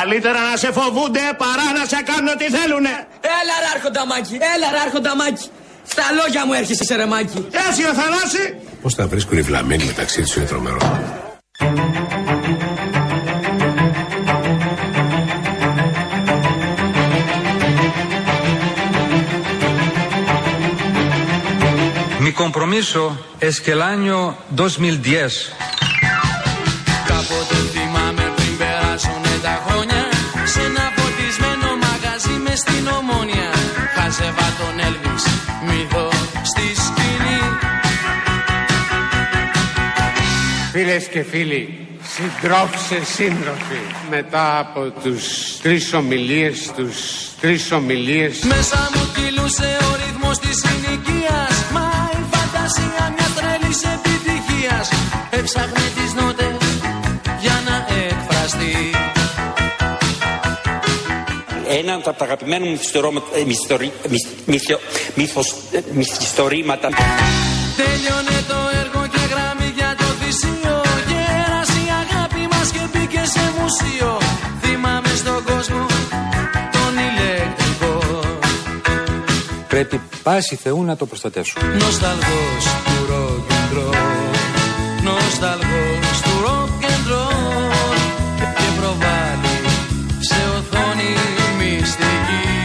Καλύτερα να σε φοβούνται παρά να σε κάνουν ό,τι θέλουνε. Έλα ρε άρχοντα Μάκη, στα λόγια μου έρχεσαι σε ρε Μάκη. Έτσι ο Θανάση. Πώς θα βρίσκουν οι βλαμμένοι μεταξύ τους είναι τρομερό. Mi compromiso es que el año 2010. Κάποτε θυμάμαι πριν περάσουνε τα χρόνια σε ένα φωτισμένο μαγαζί μες στην Ομόνια. Χάζευα τον Elvis μύθο στη σκηνή. Φίλες και φίλοι, σύντροφοι, μετά από τους τρεις ομιλίες μέσα μου κυλούσε ο ρυθμός της ηλικίας. Μα η φαντασία μιας τρελής επιτυχίας έψαχνε τις νότες για να εκφραστεί. Ένα από τα αγαπημένα μου μυθιστορήματα. Τέλειωνε το έργο και γράμμη για το θυσίο. Γέρασε η αγάπη μας και μπήκε σε μουσείο. Θυμάμαι στον κόσμο τον ηλεκτρικό. Πρέπει πάση Θεού να το προστατεύσω. Νοσταλγός του rock and roll, νοσταλγός του rock and roll. Και προβάλλει σε οθόνη μυστική.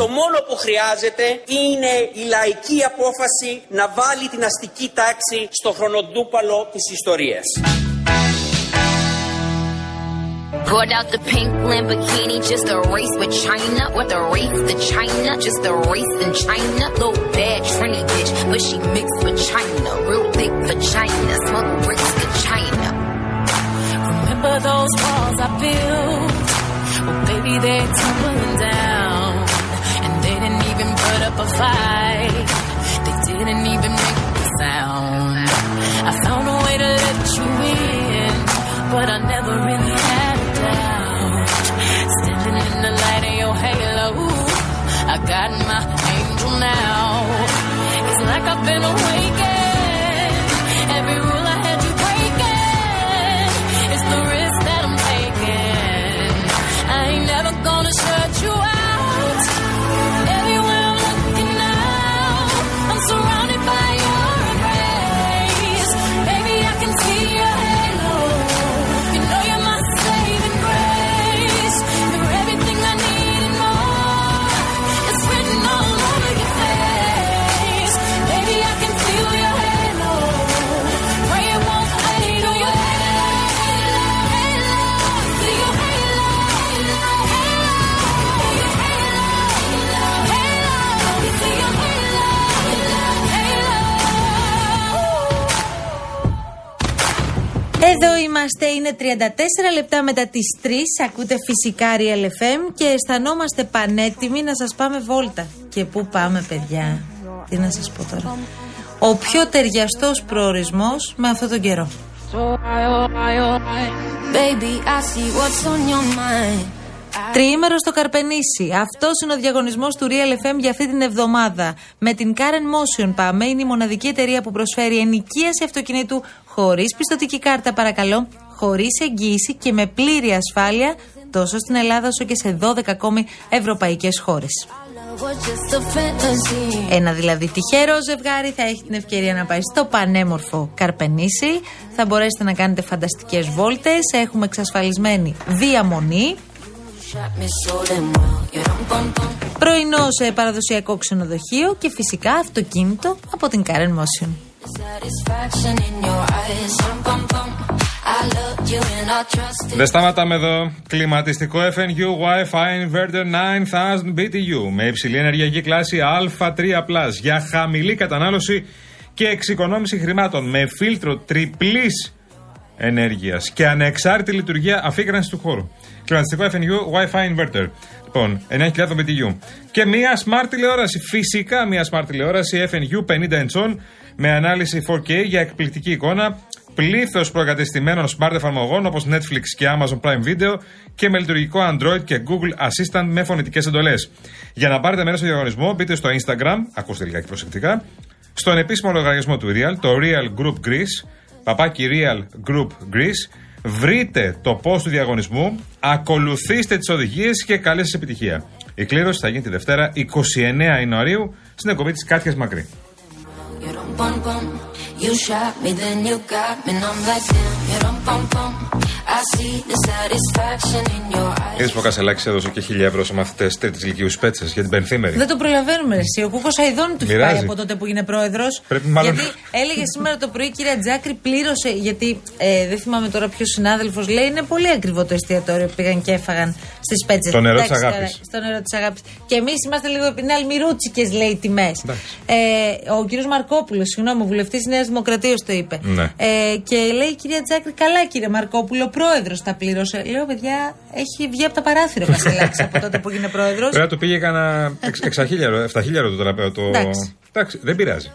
Το μόνο που χρειάζεται είναι η λαϊκή απόφαση να βάλει την αστική τάξη στο χρονοτούπαλο της ιστορίας. Poured out the pink Lamborghini just a race with China. What a race to China, just a race in China. Little bad Trini bitch, but she mixed with China. Real big for China, small bricks to China. Remember those walls I built? Well baby they're tumbling down. Didn't even put up a fight. They didn't even make a sound. I found a way to let you in, but I never really had a doubt. Standing in the light of your halo, I got my angel now. It's like I've been awakened. Every rule I had you breaking. It's the risk that I'm taking. I ain't never gonna shut you out. Εδώ είμαστε, είναι 34 λεπτά μετά τις 3, ακούτε φυσικά Real FM και αισθανόμαστε πανέτοιμοι να σας πάμε βόλτα. Και πού πάμε παιδιά, τι να σας πω τώρα. Ο πιο ταιριαστός προορισμός με αυτόν τον καιρό. Τριήμερο στο Καρπενήσι. Αυτό είναι ο διαγωνισμός του Real FM για αυτή την εβδομάδα. Με την Karen Motion πάμε. Είναι η μοναδική εταιρεία που προσφέρει ενοικίαση αυτοκινήτου χωρίς πιστωτική κάρτα, παρακαλώ, χωρίς εγγύηση και με πλήρη ασφάλεια τόσο στην Ελλάδα όσο και σε 12 ακόμη ευρωπαϊκές χώρες. Ένα δηλαδή τυχερό ζευγάρι θα έχει την ευκαιρία να πάει στο πανέμορφο Καρπενήσι. Θα μπορέσετε να κάνετε φανταστικές βόλτες. Έχουμε εξασφαλισμένη διαμονή. Πρωινό σε παραδοσιακό ξενοδοχείο και φυσικά αυτοκίνητο από την Karen Motion. Δεν σταματάμε εδώ. Κλιματιστικό FNU WiFi Inverter 9000 BTU με υψηλή ενεργειακή κλάση Α3+, για χαμηλή κατανάλωση και εξοικονόμηση χρημάτων, με φίλτρο τριπλής ενέργειας και ανεξάρτητη λειτουργία αφίγρανσης του χώρου. Κλιματιστικό FNU WiFi Inverter. Λοιπόν, 9.000 BTU. Και μια smart τηλεόραση. Φυσικά μια smart τηλεόραση FNU 50 inch με ανάλυση 4K για εκπληκτική εικόνα. Πλήθος προκατεστημένων smart εφαρμογών όπως Netflix και Amazon Prime Video και με λειτουργικό Android και Google Assistant με φωνητικές εντολές. Για να πάρετε μέρος στο διαγωνισμό, μπείτε στο Instagram, ακούστε λιγάκι προσεκτικά, στον επίσημο λογαριασμό του Real, το Real Group Greece, παπάκι Real Group Greece. βρείτε το post του διαγωνισμού, ακολουθήστε τις οδηγίες και καλή σας επιτυχία. Η κλήρωση θα γίνει τη Δευτέρα 29 Ιανουαρίου στην εκπομπή της Κάτιας Μακρή. Είδες που ο Κασσελάκης έδωσε και 1.000 ευρώ σε μαθητές τρίτης λυκείου Σπέτσες για την πενθήμερη. Δεν το προλαβαίνουμε εσύ. Ο Κούκος Αηδών του φάει από τότε που είναι πρόεδρος. Πρέπει μάλλον. Γιατί έλεγε σήμερα το πρωί η κυρία Τζάκρη πλήρωσε. Γιατί δεν θυμάμαι τώρα ποιος συνάδελφος λέει είναι πολύ ακριβό το εστιατόριο που πήγαν και έφαγαν στις Σπέτσες. Το νερό της αγάπης. Και εμείς είμαστε λίγο αλμυρούτσικες, λέει, τιμές. Ο κύριος Μαρκόπουλος, συγγνώμη, ο βουλευτής της Νέας Δημοκρατίας το είπε. Και λέει η κυρία Τζάκρη, καλά κύριε Μαρκόπουλο, πρόεδρος τα πλήρωσε. Λέω, παιδιά, έχει βγει από τα παράθυρα ο Κασσελάκης από τότε που έγινε πρόεδρος. Βέβαια του πήγε κανένα 6.000-7.000 το τραπέζι. Εντάξει, δεν πειράζει.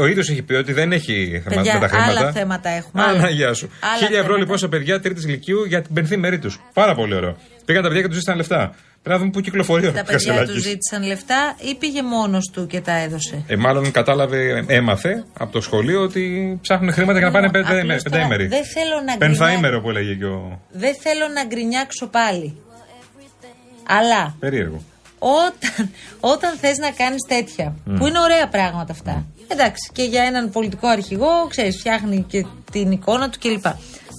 Ο ίδιος έχει πει ότι δεν έχει θέματα με τα χρήματα. Άλλα θέματα έχουμε. Άνα, γεια σου. 1.000 ευρώ λοιπόν σε παιδιά τρίτης λυκείου για την πενθήμερη τους. Πάρα πολύ ωραίο. Πήγαν τα παιδιά και τους ζήτησαν λεφτά. Πρέπει να δούμε πού κυκλοφορεί ο Κασσελάκης. Τα παιδιά του ζήτησαν λεφτά ή πήγε μόνος του και τα έδωσε. Μάλλον κατάλαβε, έμαθε από το σχολείο ότι ψάχνουν χρήματα για να πάνε πενταήμερη. Πενθαήμερο που έλεγε και ο. Δεν θέλω να γκρινιάξω πάλι. Αλλά. Περίεργο. Όταν θες να κάνεις τέτοια, που είναι ωραία πράγματα αυτά. Εντάξει, και για έναν πολιτικό αρχηγό, ξέρεις, φτιάχνει και την εικόνα του κλπ.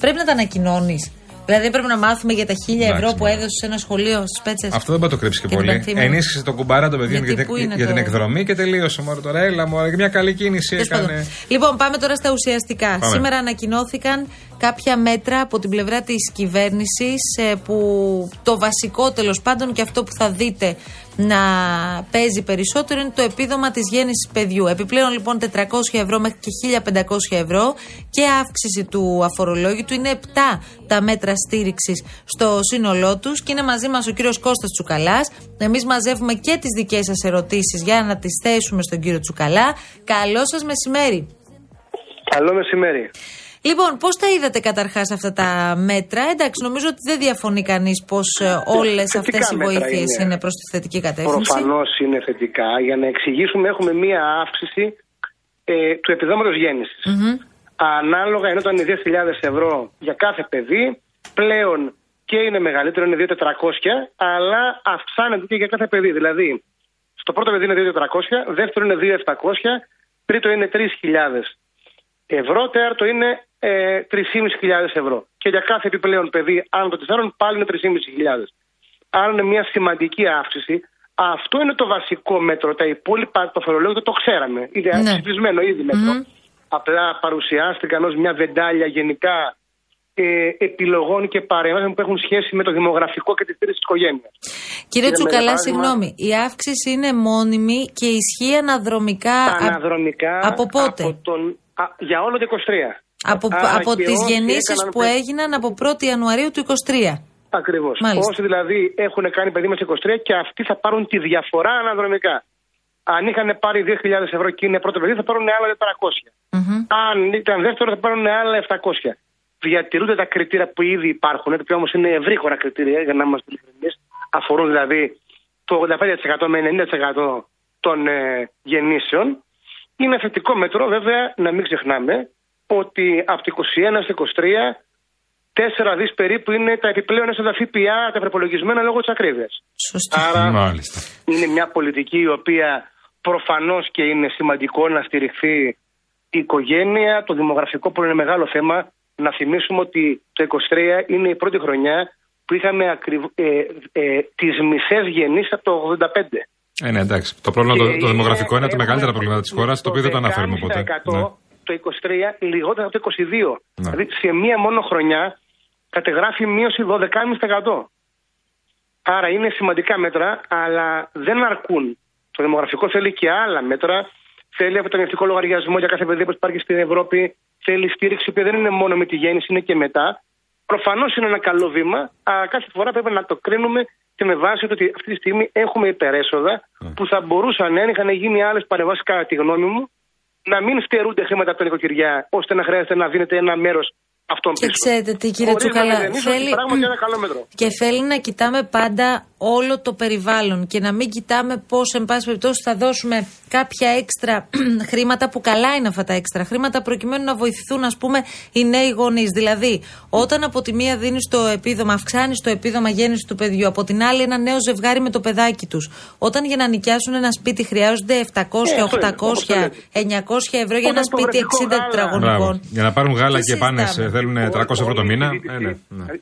Πρέπει να τα ανακοινώνεις. Δηλαδή πρέπει να μάθουμε για τα 1.000 ευρώ που έδωσε σε ένα σχολείο στις Σπέτσες. Αυτό δεν πάει το κρύψει και πολύ. Ενίσχυσε τον κουμπάρα των παιδιών για την εκδρομή και τελείωσε. Μωρό τώρα, έλα μωρό, και μια καλή κίνηση έκανε. Λοιπόν, πάμε τώρα στα ουσιαστικά. Πάμε. Σήμερα ανακοινώθηκαν κάποια μέτρα από την πλευρά της κυβέρνησης που το βασικό τέλος πάντων και αυτό που θα δείτε να παίζει περισσότερο είναι το επίδομα της γέννησης παιδιού. Επιπλέον λοιπόν 400 ευρώ μέχρι και 1.500 ευρώ και αύξηση του αφορολόγητου. Είναι 7 τα μέτρα στήριξης στο σύνολό τους και είναι μαζί μας ο κύριος Κώστας Τσουκαλάς. Εμείς μαζεύουμε και τις δικές σας ερωτήσεις για να τις θέσουμε στον κύριο Τσουκαλά. Καλό σας μεσημέρι. Καλό μεσημέρι. Λοιπόν, πώς τα είδατε καταρχάς αυτά τα μέτρα? Εντάξει, νομίζω ότι δεν διαφωνεί κανείς πως όλες αυτές οι βοήθειες είναι προς τη θετική κατεύθυνση. Προφανώς είναι θετικά. Για να εξηγήσουμε, έχουμε μία αύξηση του επιδόματος γέννησης. Ανάλογα, ενώ ήταν 2.000 ευρώ για κάθε παιδί, πλέον και είναι μεγαλύτερο, είναι 2.400, αλλά αυξάνεται και για κάθε παιδί. Δηλαδή, στο πρώτο παιδί είναι 2.400, δεύτερο είναι 2.700, τρίτο είναι 3.000 ευρώ, τέταρτο είναι 3.500 ευρώ. Και για κάθε επιπλέον παιδί άνω των 4 πάλι είναι 3.500. Άρα είναι μια σημαντική αύξηση. Αυτό είναι το βασικό μέτρο. Τα υπόλοιπα το φορολόγιο το ξέραμε. Είναι ψηφισμένο ήδη μέτρο. Απλά παρουσιάστηκαν ως μια βεντάλια γενικά επιλογών και παρεμβάσεων που έχουν σχέση με το δημογραφικό και τη στήριξη της οικογένειας. Κύριε Τσουκαλά, συγγνώμη, η αύξηση είναι μόνιμη και ισχύει αναδρομικά. Από πότε? Για όλο το 23. Από τις γεννήσεις που έγιναν από 1η Ιανουαρίου του 23. Ακριβώς. Μάλιστα. Όσοι δηλαδή έχουν κάνει παιδί μέσα 23 και αυτοί θα πάρουν τη διαφορά αναδρομικά. Αν είχαν πάρει 2.000 ευρώ και είναι πρώτο παιδί, θα πάρουν άλλα 400. Αν ήταν δεύτερο, θα πάρουν άλλα 700. Διατηρούνται τα κριτήρια που ήδη υπάρχουν, τα οποία όμως είναι ευρύχωρα κριτήρια, για να είμαστε ειλικρινείς. Αφορούν δηλαδή το 85% με 90% των γεννήσεων. Είναι θετικό μέτρο, βέβαια, να μην ξεχνάμε ότι από το 21 στο 23, 4 δις περίπου είναι τα επιπλέον έσοδα ΦΠΑ, τα προπολογισμένα λόγω της ακρίβειας. Σωστή. Άρα, μάλιστα, είναι μια πολιτική η οποία προφανώς και είναι σημαντικό να στηριχθεί η οικογένεια, το δημογραφικό που είναι μεγάλο θέμα. Να θυμίσουμε ότι το 23 είναι η πρώτη χρονιά που είχαμε τις μισές γεννήσεις από το 85. Ναι, εντάξει. Το πρόβλημα το δημογραφικό είναι από τα μεγαλύτερα προβλήματα της χώρας, το οποίο δεν το αναφέρουμε ποτέ. Το 23 λιγότερο από το 22. Ναι. Δηλαδή σε μία μόνο χρονιά κατεγράφει μείωση 12,5%. Άρα είναι σημαντικά μέτρα, αλλά δεν αρκούν. Το δημογραφικό θέλει και άλλα μέτρα. Θέλει αποταμιευτικό λογαριασμό για κάθε παιδί που υπάρχει στην Ευρώπη. Θέλει στήριξη που δεν είναι μόνο με τη γέννηση, είναι και μετά. Προφανώς είναι ένα καλό βήμα, αλλά κάθε φορά πρέπει να το κρίνουμε και με βάση το ότι αυτή τη στιγμή έχουμε υπερέσοδα που θα μπορούσαν, αν είχαν γίνει άλλες παρεμβάσεις, κατά τη γνώμη μου, να μην στερούνται χρήματα από τα νοικοκυριά, ώστε να χρειάζεται να δίνεται ένα μέρος αυτών πίσω. Και ξέρετε τι, κύριε Τσουκαλά, θέλει να κοιτάμε πάντα όλο το περιβάλλον και να μην κοιτάμε πώς, εν πάση περιπτώσει, θα δώσουμε κάποια έξτρα χρήματα, που καλά είναι αυτά τα έξτρα χρήματα, προκειμένου να βοηθηθούν, ας πούμε, οι νέοι γονείς. Δηλαδή, όταν από τη μία δίνεις το επίδομα, αυξάνεις το επίδομα γέννηση του παιδιού, από την άλλη ένα νέο ζευγάρι με το παιδάκι τους, όταν για να νοικιάσουν ένα σπίτι χρειάζονται 700, 800, 900 ευρώ για ένα σπίτι 60 τετραγωνικών. Για να πάρουν γάλα και πάνες θέλουν 300 ευρώ το μήνα.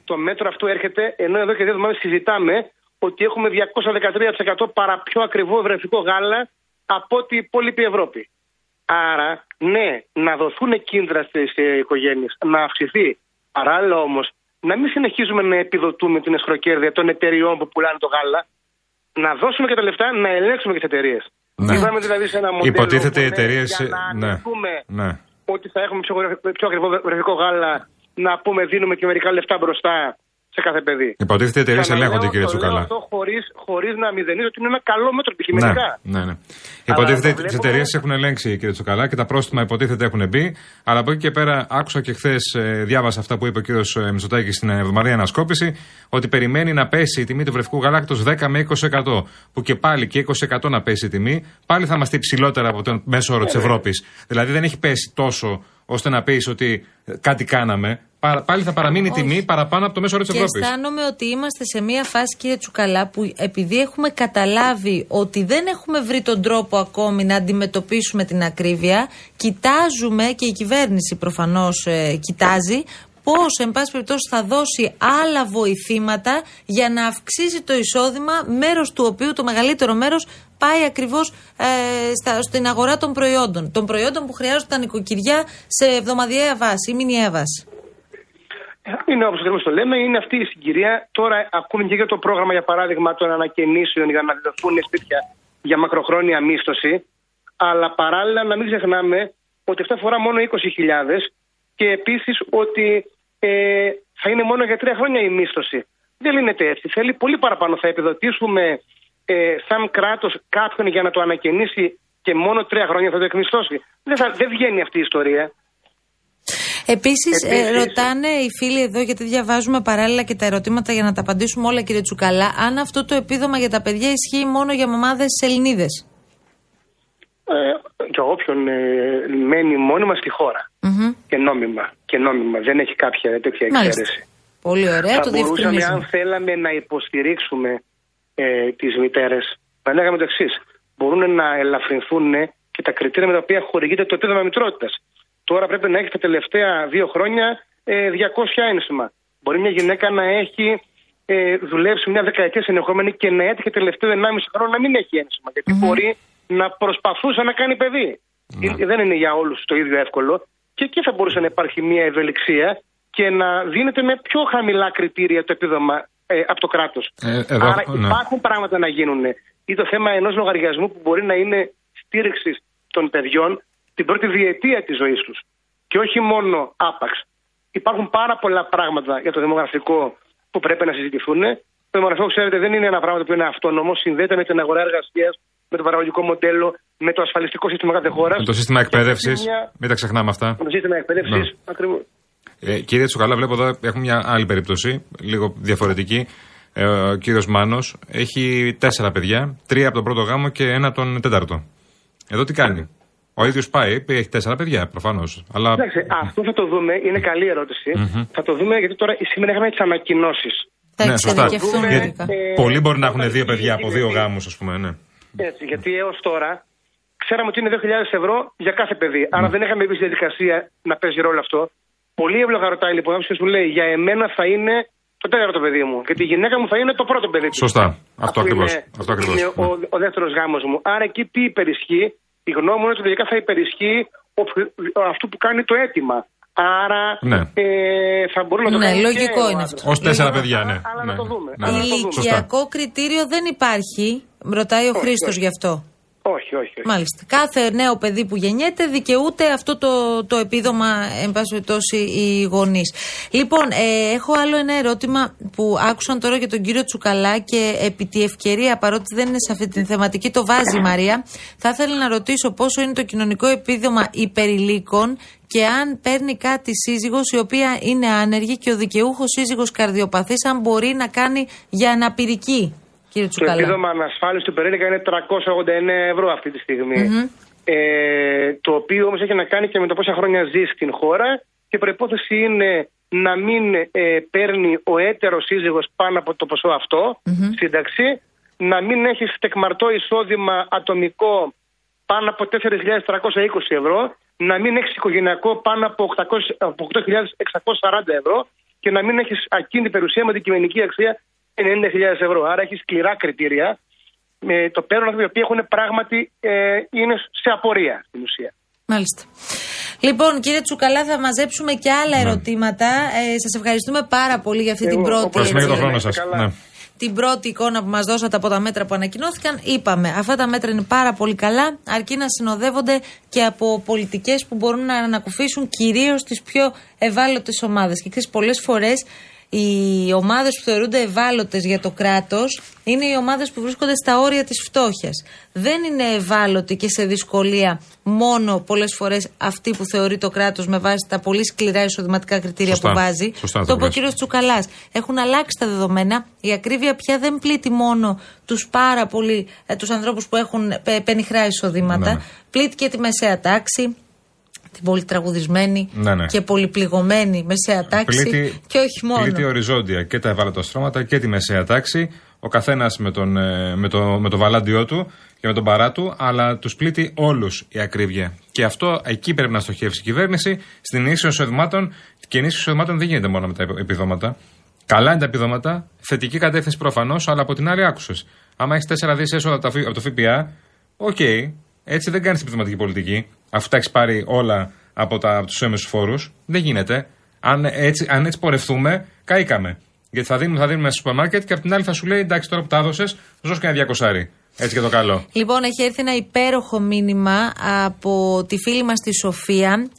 Το μέτρο αυτό έρχεται, ενώ εδώ και δύο εβδομάδες συζητάμε ότι έχουμε 213% παραπιό ακριβό βρεφικό γάλα από την υπόλοιπη Ευρώπη. Άρα, ναι, να δοθούν κίνητρα στις οικογένειες, να αυξηθεί. Παράλληλα όμως, να μην συνεχίζουμε να επιδοτούμε την αισχροκέρδεια των εταιριών που πουλάνε το γάλα, να δώσουμε και τα λεφτά, να ελέγξουμε και τις εταιρείες. Ναι. Είδαμε δηλαδή σε ένα μοντέλο. Υποτίθεται οι εταιρείες. Να δούμε ότι θα έχουμε πιο ακριβό βρεφικό γάλα, να πούμε δίνουμε και μερικά λεφτά μπροστά σε κάθε παιδί. Υποτίθεται οι εταιρείες ελέγχονται, κύριε Τσουκαλά. Αυτό χωρίς να μηδενίζω ότι είναι ένα καλό μέτρο επιχειρηματικά. Ναι. Υποτίθεται ότι τις εταιρείες έχουν ελέγξει, κύριε Τσουκαλά, και τα πρόστιμα υποτίθεται έχουν μπει. Αλλά από εκεί και πέρα, άκουσα και χθες, διάβασα αυτά που είπε ο κύριος Μητσοτάκης στην εβδομαδιαία ανασκόπηση, ότι περιμένει να πέσει η τιμή του βρεφικού γάλακτος 10 με 20%. Που και πάλι και 20% να πέσει η τιμή, πάλι θα είμαστε υψηλότερα από τον μέσο όρο της Ευρώπης. Δηλαδή δεν έχει πέσει τόσο ώστε να πεις ότι κάτι κάναμε. Πάλι θα παραμείνει η τιμή παραπάνω από το μέσο όρο της Ευρώπης. Και αισθάνομαι ότι είμαστε σε μια φάση, κύριε Τσουκαλά, που επειδή έχουμε καταλάβει ότι δεν έχουμε βρει τον τρόπο ακόμη να αντιμετωπίσουμε την ακρίβεια, κοιτάζουμε, και η κυβέρνηση προφανώς κοιτάζει, πώς, εν πάση περιπτώσει, θα δώσει άλλα βοηθήματα για να αυξήσει το εισόδημα, μέρος του οποίου, το μεγαλύτερο μέρος, πάει ακριβώς στην αγορά των προϊόντων. Των προϊόντων που χρειάζονται τα νοικοκυριά σε εβδομαδιαία βάση ή μηνιαία βάση. Είναι όπως το λέμε, είναι αυτή η συγκυρία. Τώρα ακούμε και για το πρόγραμμα, για παράδειγμα, των ανακαινήσεων για να δοθούν σπίτια για μακροχρόνια μίσθωση. Αλλά παράλληλα να μην ξεχνάμε ότι αυτά αφορά μόνο 20.000 και επίσης ότι θα είναι μόνο για 3 χρόνια η μίσθωση. Δεν λύνεται έτσι. Θέλει πολύ παραπάνω. Θα επιδοτήσουμε σαν κράτος κάποιον για να το ανακαινήσει και μόνο 3 χρόνια θα το εκμισθώσει. Δεν βγαίνει αυτή η ιστορία. Επίσης, ρωτάνε οι φίλοι εδώ, γιατί διαβάζουμε παράλληλα και τα ερωτήματα για να τα απαντήσουμε όλα, κύριε Τσουκαλά, αν αυτό το επίδομα για τα παιδιά ισχύει μόνο για μαμάδες Ελληνίδες. Για όποιον μένει μόνιμα στη χώρα. Mm-hmm. Και νόμιμα. Δεν έχει κάποια τέτοια εξαίρεση. Πολύ ωραία. Θα μπορούσαμε, αν θέλαμε, να υποστηρίξουμε τις μητέρες, να λέγαμε το εξής: μπορούν να ελαφρυνθούν και τα κριτήρια με τα οποία χορηγείται το επίδομα μητρότητας. Τώρα πρέπει να έχει τα τελευταία 2 χρόνια 200 ένσημα. Μπορεί μια γυναίκα να έχει δουλέψει μια δεκαετία συνεχόμενη και να έτυχε τελευταίο 1,5 χρόνο να μην έχει ένσημα. Γιατί μπορεί να προσπαθούσε να κάνει παιδί. Δεν είναι για όλους το ίδιο εύκολο. Και εκεί θα μπορούσε να υπάρχει μια ευελιξία και να δίνεται με πιο χαμηλά κριτήρια το επίδομα από το κράτος. Άρα υπάρχουν πράγματα να γίνουν. Ή το θέμα ενός λογαριασμού που μπορεί να είναι στήριξη των παιδιών την πρώτη διετία της ζωής τους. Και όχι μόνο άπαξ. Υπάρχουν πάρα πολλά πράγματα για το δημογραφικό που πρέπει να συζητηθούν. Το δημογραφικό, ξέρετε, δεν είναι ένα πράγμα που είναι αυτόνομο. Συνδέεται με την αγορά εργασίας, με το παραγωγικό μοντέλο, με το ασφαλιστικό σύστημα κάθε χώρας. Με το σύστημα εκπαίδευσης. Μην τα ξεχνάμε αυτά. Με το σύστημα εκπαίδευσης, ακριβώς. Κύριε Τσουκαλά, βλέπω εδώ έχουμε μια άλλη περίπτωση, λίγο διαφορετική. Ο κύριος Μάνος έχει 4 παιδιά, 3 από τον πρώτο γάμο και 1 τον τέταρτο. Εδώ τι κάνει? Ο ίδιος πάει, έχει 4 παιδιά, προφανώς. Αλλά... αυτό θα το δούμε, είναι καλή ερώτηση. Θα το δούμε, γιατί τώρα σήμερα είχαμε τις ανακοινώσεις. Ναι, σωστά. Πολλοί μπορεί να έχουν 2 παιδιά από 2 γάμους, ας πούμε. Ναι. Έτσι, γιατί έως τώρα ξέραμε ότι είναι 2.000 ευρώ για κάθε παιδί. Άρα δεν είχαμε μπει στη διαδικασία να παίζει ρόλο αυτό. Πολύ εύλογα ρωτάει λοιπόν, κάποιος σου λέει: για εμένα θα είναι το 4ο παιδί μου. Γιατί η γυναίκα μου θα είναι το 1ο παιδί μου. Σωστά. Αυτό ακριβώς. Είναι ο 2ος γάμος μου. Άρα εκεί τι υπερισχύει? Η γνώμη μου είναι ότι τελικά θα υπερισχύει αυτού που κάνει το αίτημα. Άρα θα μπορούμε να το κάνουμε. Ναι, λογικό είναι αυτό. Ως 4 παιδιά, ναι. Αλλά να το δούμε. Ηλικιακό κριτήριο δεν υπάρχει, ρωτάει ο Χρήστος γι' αυτό. Όχι. Μάλιστα. Κάθε νέο παιδί που γεννιέται δικαιούται αυτό το επίδομα, εν πάση περιπτώσει, οι γονείς. Λοιπόν, έχω άλλο ένα ερώτημα που άκουσαν τώρα για τον κύριο Τσουκαλά και επί τη ευκαιρία, παρότι δεν είναι σε αυτή την θεματική, το βάζει η Μαρία. Θα ήθελα να ρωτήσω πόσο είναι το κοινωνικό επίδομα υπερηλίκων και αν παίρνει κάτι σύζυγος η οποία είναι άνεργη και ο δικαιούχος σύζυγος καρδιοπαθής, αν μπορεί να κάνει για αναπηρική. κύριε Τσουκαλά. Το επίδομα ανασφάλισης του Περέλικα είναι 389 ευρώ αυτή τη στιγμή. Το οποίο όμως έχει να κάνει και με το πόσα χρόνια ζει στην χώρα και προϋπόθεση είναι να μην παίρνει ο έτερος σύζυγος πάνω από το ποσό αυτό, σύνταξη, να μην έχει τεκμαρτό εισόδημα ατομικό πάνω από 4.320 ευρώ, να μην έχει οικογενειακό πάνω από 8.640 ευρώ και να μην έχει ακίνητη περιουσία με αντικειμενική αξία 90.000 ευρώ. Άρα έχει σκληρά κριτήρια. Το πέραν αυτοί που έχουν πράγματι είναι σε απορία στην ουσία. Μάλιστα. Λοιπόν, κύριε Τσουκαλά, θα μαζέψουμε και άλλα ερωτήματα. Σας ευχαριστούμε πάρα πολύ για αυτή την πρώτη. Ευχαριστούμε για τον χρόνο σας. Την πρώτη εικόνα που μας δώσατε από τα μέτρα που ανακοινώθηκαν, είπαμε, αυτά τα μέτρα είναι πάρα πολύ καλά, αρκεί να συνοδεύονται και από πολιτικές που μπορούν να ανακουφίσουν κυρίως τις πιο ευάλωτες ομάδες. Και ξέρεις, πολλές φορές οι ομάδες που θεωρούνται ευάλωτες για το κράτος είναι οι ομάδες που βρίσκονται στα όρια της φτώχειας. Δεν είναι ευάλωτοι και σε δυσκολία μόνο πολλές φορές αυτοί που θεωρεί το κράτος με βάση τα πολύ σκληρά εισοδηματικά κριτήρια που βάζει. Το είπε ο κύριος Τσουκαλάς. Έχουν αλλάξει τα δεδομένα. Η ακρίβεια πια δεν πλήττει μόνο τους πάρα πολύ τους ανθρώπους που έχουν πενιχρά εισοδήματα. Ναι. Πλήττει και τη μεσαία τάξη, την πολυτραγουδισμένη και πολυπληγωμένη μεσαία τάξη. Πλήτη, και όχι μόνο. Πλήτη οριζόντια και τα ευάλωτα στρώματα και τη μεσαία τάξη. Ο καθένας με το βαλάντιό του και με τον παρά του, αλλά τους πλήττει όλους η ακρίβεια. Και αυτό εκεί πρέπει να στοχεύσει η κυβέρνηση, στην ενίσχυση εισοδημάτων. Και ενίσχυση εισοδημάτων δεν γίνεται μόνο με τα επιδόματα. Καλά είναι τα επιδόματα, θετική κατεύθυνση προφανώς, αλλά από την άλλη άκουσες. Άμα έχεις 4 δις έσοδα από το ΦΠΑ, οκ. Έτσι δεν κάνεις επιδοματική πολιτική, αφού τα έχεις πάρει όλα από τους έμεσους φόρους. Δεν γίνεται. Αν έτσι πορευτούμε, καήκαμε. Γιατί θα δίνουμε στο σούπερ μάρκετ και από την άλλη θα σου λέει εντάξει, τώρα που τα έδωσες, θα δώσω και ένα 200. Έτσι και το καλό. Λοιπόν, έχει έρθει ένα υπέροχο μήνυμα από τη φίλη μας τη Σοφία.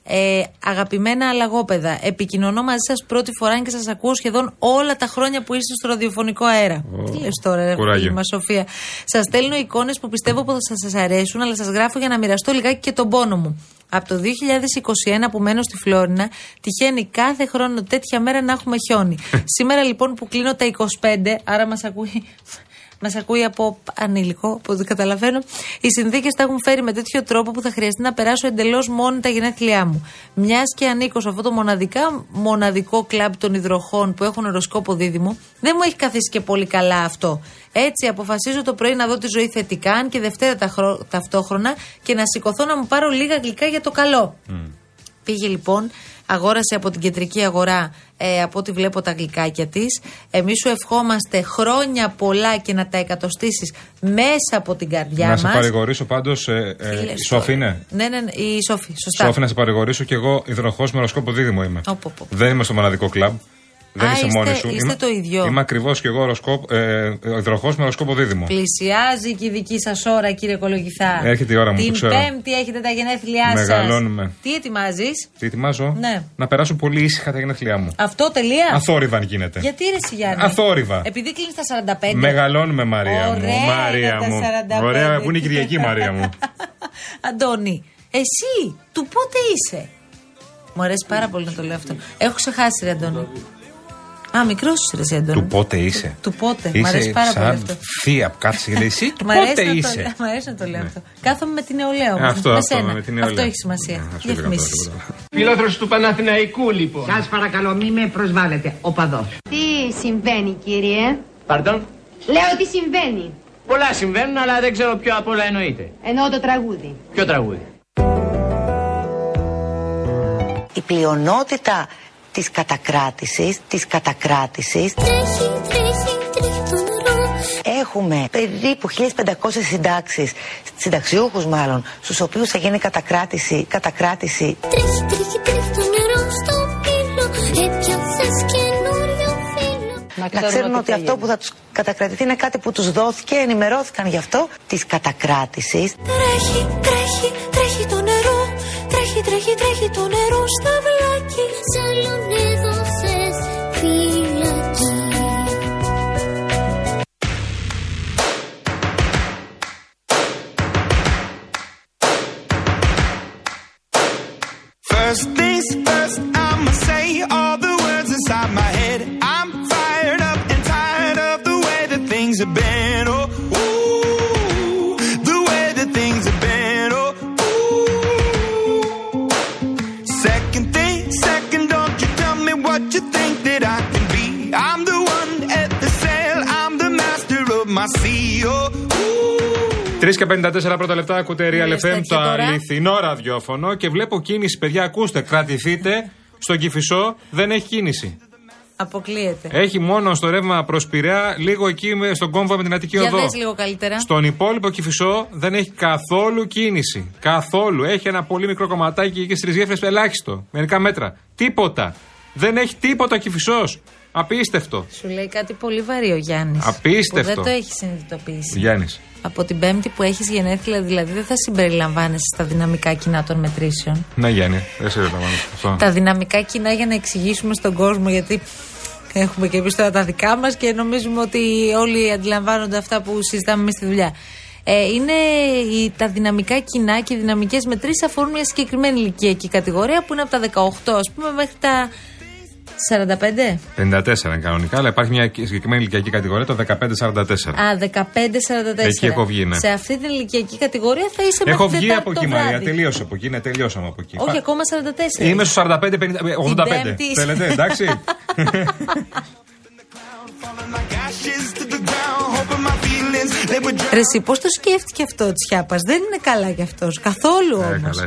Αγαπημένα Αλλαγόπαιδα, επικοινωνώ μαζί σας πρώτη φορά, είναι και σας ακούω σχεδόν όλα τα χρόνια που είστε στο ραδιοφωνικό αέρα. Τι λες τώρα, φίλη μας Σοφία. Σας στέλνω εικόνες που πιστεύω ότι θα σας αρέσουν, αλλά σας γράφω για να μοιραστώ λιγάκι και τον πόνο μου. Από το 2021 που μένω στη Φλόρινα, τυχαίνει κάθε χρόνο τέτοια μέρα να έχουμε χιόνι. Σήμερα λοιπόν που κλείνω τα 25, άρα μας ακούει από ανήλικο, από ό,τι καταλαβαίνω. Οι συνθήκες τα έχουν φέρει με τέτοιο τρόπο που θα χρειαστεί να περάσω εντελώς μόνη τα γενέθλιά μου. Μιας και ανήκω σε αυτό το μοναδικό κλαμπ των υδροχών που έχουν οροσκόπο δίδυμο, δεν μου έχει καθίσει και πολύ καλά αυτό. Έτσι, αποφασίζω το πρωί να δω τη ζωή θετικά, αν και Δευτέρα ταυτόχρονα, και να σηκωθώ να μου πάρω λίγα γλυκά για το καλό. Πήγε λοιπόν, αγόρασε από την κεντρική αγορά, από ό,τι βλέπω, τα γλυκάκια της. Εμείς σου ευχόμαστε χρόνια πολλά και να τα εκατοστήσεις μέσα από την καρδιά μας. Να σε παρηγορήσω πάντως, η Σόφη είναι. Ναι, η Σόφη, σωστά. Σόφη, να σε παρηγορήσω κι εγώ, υδροχός με οροσκόπο δίδυμο είμαι. Δεν είμαι στο μοναδικό κλαμπ. Δεν είσαι μόνη σου. Είστε το ίδιο. Είμαι ακριβώς και εγώ υδροχός με οροσκόπο δίδυμο. Πλησιάζει και η δική σας ώρα, κύριε Κολογιθά. Έρχεται η ώρα μου, ξέρω. Την Πέμπτη έχετε τα γενέθλιά σας. Μεγαλώνουμε. Τι ετοιμάζεις? Τι ετοιμάζω? Ναι. Να περάσω πολύ ήσυχα τα γενέθλιά μου. Αυτό τελεία. Αθόρυβα αν γίνεται. Γιατί ρε Σιγιάννη? Αθόρυβα. Επειδή κλείνεις τα 45. Μεγαλώνουμε, Μαρία μου. Μαρία μου. Ωραία που είναι η Κυριακή, Μαρία μου. Αντώνη, εσύ του πότε είσαι? Μου αρέσει πάρα πολύ να το λέω αυτό. Έχω ξεχάσει, ρε Αντώνη. Α, μικρό σου ρε. Του πότε είσαι. Του πότε. Μ' αρέσει πάρα πολύ αυτό. Θεία που κάθεσαι και λέει εσύ, του πότε είσαι. Μ' αρέσει να το λέω αυτό. Κάθομαι με την νεολαία όμως. Αυτό έχει σημασία. Διαφημίσεις. Φιλόθρος του Παναθηναϊκού λοιπόν. Σας παρακαλώ μη με προσβάλλετε, οπαδός. Τι συμβαίνει κύριε? Παρντών. Λέω τι συμβαίνει. Πολλά συμβαίνουν, αλλά δεν ξέρω ποιο απ' όλα εννοείται. Εννοώ το τραγούδι. Ποιο τραγούδι? Η πλειονότητα της κατακράτησης. Έχουμε περίπου 1.500 συνταξιούχους μάλλον, στους οποίους θα γίνει κατακράτηση. Τρέχει το νερό στο πύλο, έπιασες καινούριο φίλο. Να ξέρουν ότι αυτό που θα τους κατακρατηθεί είναι κάτι που τους δόθηκε, ενημερώθηκαν γι' αυτό, της κατακράτησης. Τρέχει το νερό, τρέχει το νερό στα βλάκια. First things first, I'ma say all the words inside my head. I'm fired up and tired of the way that things have been. 3 και 54 πρώτα λεπτά, ακούτε Real FM, το αληθινό ραδιόφωνο. Και βλέπω κίνηση, παιδιά, ακούστε, κρατηθείτε. Στον Κυφισό δεν έχει κίνηση. Αποκλείεται. Έχει μόνο στο ρεύμα προς Πειραιά, λίγο εκεί στον κόμβο με την Αττική οδό. Για δες λίγο καλύτερα. Στον υπόλοιπο Κυφισό δεν έχει καθόλου κίνηση. Καθόλου. Έχει ένα πολύ μικρό κομματάκι εκεί στις γέφυρες, ελάχιστο. Μερικά μέτρα. Τίποτα. Δεν έχει τίποτα ο Κυφισός. Απίστευτο. Σου λέει κάτι πολύ βαρύ ο Γιάννης. Απίστευτο. Που δεν το έχει συνειδητοποιήσει. Γιάννης. Από την Πέμπτη που έχεις γενέθλια, δηλαδή δεν θα συμπεριλαμβάνεσαι στα δυναμικά κοινά των μετρήσεων. Ναι, Γιάννη, δεν συμπεριλαμβάνεσαι αυτό. Τα δυναμικά κοινά για να εξηγήσουμε στον κόσμο, γιατί έχουμε και εμείς τώρα τα δικά μας και νομίζουμε ότι όλοι αντιλαμβάνονται αυτά που συζητάμε εμείς στη δουλειά. Είναι τα δυναμικά κοινά και οι δυναμικές μετρήσεις αφορούν μια συγκεκριμένη ηλικιακή κατηγορία που είναι από τα 18, ας πούμε, μέχρι τα 45. 54 είναι κανονικά, αλλά υπάρχει μια συγκεκριμένη ηλικιακή κατηγορία, το 15-44. Α, 15-44. Εκεί έχω βγει, ναι. Σε αυτή την ηλικιακή κατηγορία θα είσαι μέχρι το βράδυ. Έχω βγει από εκεί, Μαρία. Τελείωσα από εκεί. Ναι, τελειώσαμε από εκεί. Όχι, ακόμα 44. Είμαι στου 45-85. Θέλετε, εντάξει. Ρε εσύ, πώς το σκέφτηκε αυτό ο Τσιάπας? Δεν είναι καλά κι αυτός. Καθόλου όμως.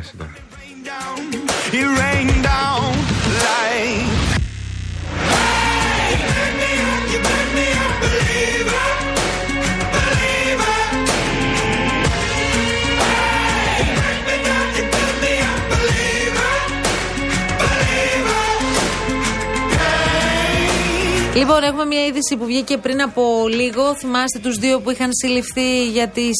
Λοιπόν, έχουμε μια είδηση που βγήκε πριν από λίγο. Θυμάστε τους δύο που είχαν συλληφθεί για τις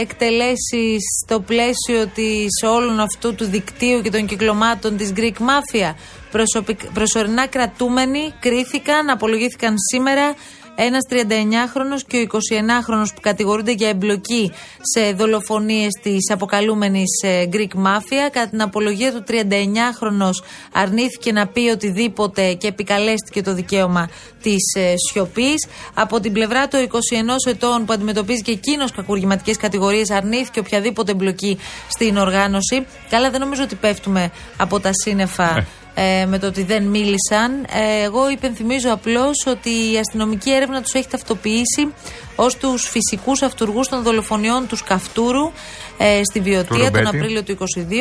εκτελέσεις στο πλαίσιο της όλων αυτού του δικτύου και των κυκλωμάτων της Greek Mafia. Προσωρινά κρατούμενοι κρίθηκαν, απολογήθηκαν σήμερα. Ένας 39χρονος και ο 21χρονος που κατηγορούνται για εμπλοκή σε δολοφονίες της αποκαλούμενης Greek Mafia. Κατά την απολογία του, 39χρονος αρνήθηκε να πει οτιδήποτε και επικαλέστηκε το δικαίωμα της σιωπής. Από την πλευρά του, 21 ετών που αντιμετωπίζει και εκείνος κακουργηματικές κατηγορίες αρνήθηκε οποιαδήποτε εμπλοκή στην οργάνωση. Καλά, δεν νομίζω ότι πέφτουμε από τα σύννεφα με το ότι δεν μίλησαν. Εγώ υπενθυμίζω απλώς ότι η αστυνομική έρευνα τους έχει ταυτοποιήσει ως τους φυσικούς αυτουργούς των δολοφονιών του Καυτούρου στη Βιωτία τον Απρίλιο του 2022,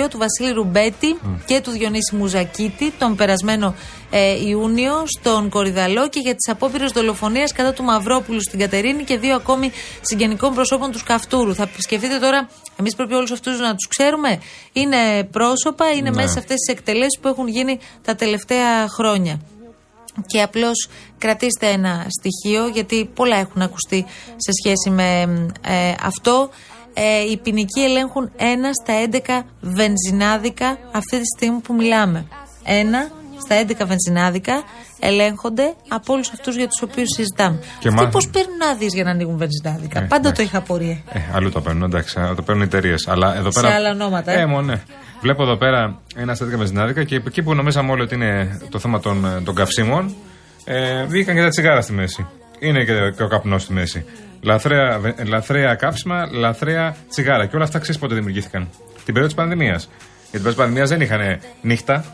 του Βασίλη Ρουμπέτη και του Διονύση Μουζακίτη τον περασμένο Ιούνιο στον Κορυδαλό, και για τις απόπειρες δολοφονίας κατά του Μαυρόπουλου στην Κατερίνι και δύο ακόμη συγγενικών προσώπων του Καυτούρου. Θα σκεφτείτε τώρα, εμείς πρέπει όλους αυτούς να τους ξέρουμε. Είναι πρόσωπα, είναι μέσα σε αυτές τις εκτελέσεις που έχουν γίνει τα τελευταία χρόνια. Και απλώς κρατήστε ένα στοιχείο, γιατί πολλά έχουν ακουστεί σε σχέση με αυτό. Οι ποινικοί ελέγχουν 1 στα 11 βενζινάδικα αυτή τη στιγμή που μιλάμε. 1 στα 11 βενζινάδικα ελέγχονται από όλους αυτούς για τους οποίους συζητάμε. Και αυτοί πώς παίρνουν άδειες για να ανοίγουν βενζινάδικα? Πάντα το είχα απορία. Αλλού τα παίρνουν, εντάξει, το παίρνουν εταιρείες. Αλλά εδώ πέρα, σε άλλα ονόματα. Ναι. Βλέπω εδώ πέρα 1 στα 11 βενζινάδικα, και εκεί που νομίζαμε όλοι ότι είναι το θέμα των καυσίμων, βγήκαν και τα τσιγάρα στη μέση. Είναι και ο καπνός στη μέση. Λαθρέα καύσιμα, λαθρέα τσιγάρα. Και όλα αυτά ξέρεις πότε δημιουργήθηκαν? Την περίοδο της πανδημίας. Γιατί την πανδημία δεν είχαν νύχτα.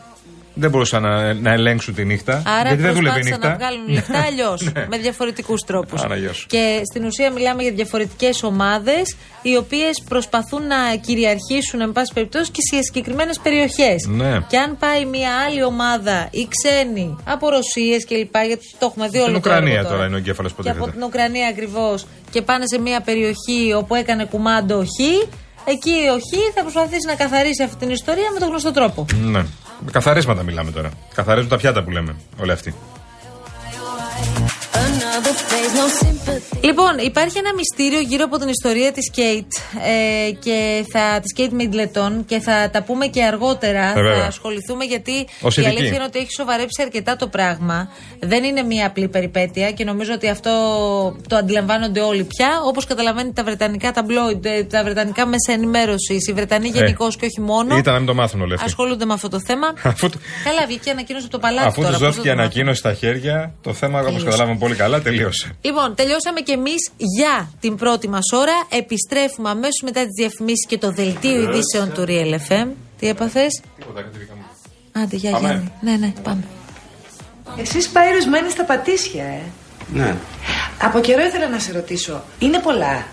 Δεν μπορούσαν να ελέγξουν τη νύχτα. Άρα γιατί δεν δούλευε η νύχτα. Να βγάλουν λεφτά αλλιώς, με διαφορετικούς τρόπους. Και στην ουσία μιλάμε για διαφορετικές ομάδες, οι οποίες προσπαθούν να κυριαρχήσουν, εν πάση περιπτώσει, και σε συγκεκριμένες περιοχές. Ναι. Και αν πάει μια άλλη ομάδα, οι ξένοι, από Ρωσίες κλπ. Γιατί το έχουμε δει όλο αυτό. Στην Ουκρανία τώρα είναι ο εγκέφαλος που από την Ουκρανία ακριβώς, και πάνε σε μια περιοχή όπου έκανε κουμάντο Χ, εκεί ο Χ θα προσπαθήσει να καθαρίσει αυτή την ιστορία με τον γνωστό τρόπο. Ναι. Καθαρίσματα μιλάμε τώρα. Καθαρίζουν τα πιάτα που λέμε όλοι αυτοί. Λοιπόν, υπάρχει ένα μυστήριο γύρω από την ιστορία της Kate της Kate Middleton, και θα τα πούμε και αργότερα. Θα ασχοληθούμε, γιατί η αλήθεια είναι ότι έχει σοβαρέψει αρκετά το πράγμα. Δεν είναι μία απλή περιπέτεια, και νομίζω ότι αυτό το αντιλαμβάνονται όλοι πια. Όπως καταλαβαίνετε, τα βρετανικά ταμπλόιντ, τα βρετανικά μέσα ενημέρωσης, οι Βρετανοί γενικώς και όχι μόνο. Ήταν να μην το μάθουν όλοι αυτοί. Ασχολούνται με αυτό το θέμα. Καλά, βγήκε ανακοίνωση από το παλάτι. Αφού του δόθηκε ανακοίνωση στα χέρια, το θέμα, όπως καταλάβαμε πολύ καλά, τελείωσε. Λοιπόν, τελειώσαμε και εμείς για την πρώτη μας ώρα. Επιστρέφουμε αμέσως μετά τις διαφημίσεις και το δελτίο ειδήσεων του Real FM. Τι έπαθες? Τίποτα, κάτι βγήκαμε. Άντε, για Γιάννη. Ναι, πάμε. Εσείς πάει ρωσμένοι στα Πατήσια, Ναι. Από καιρό ήθελα να σε ρωτήσω, είναι πολλά.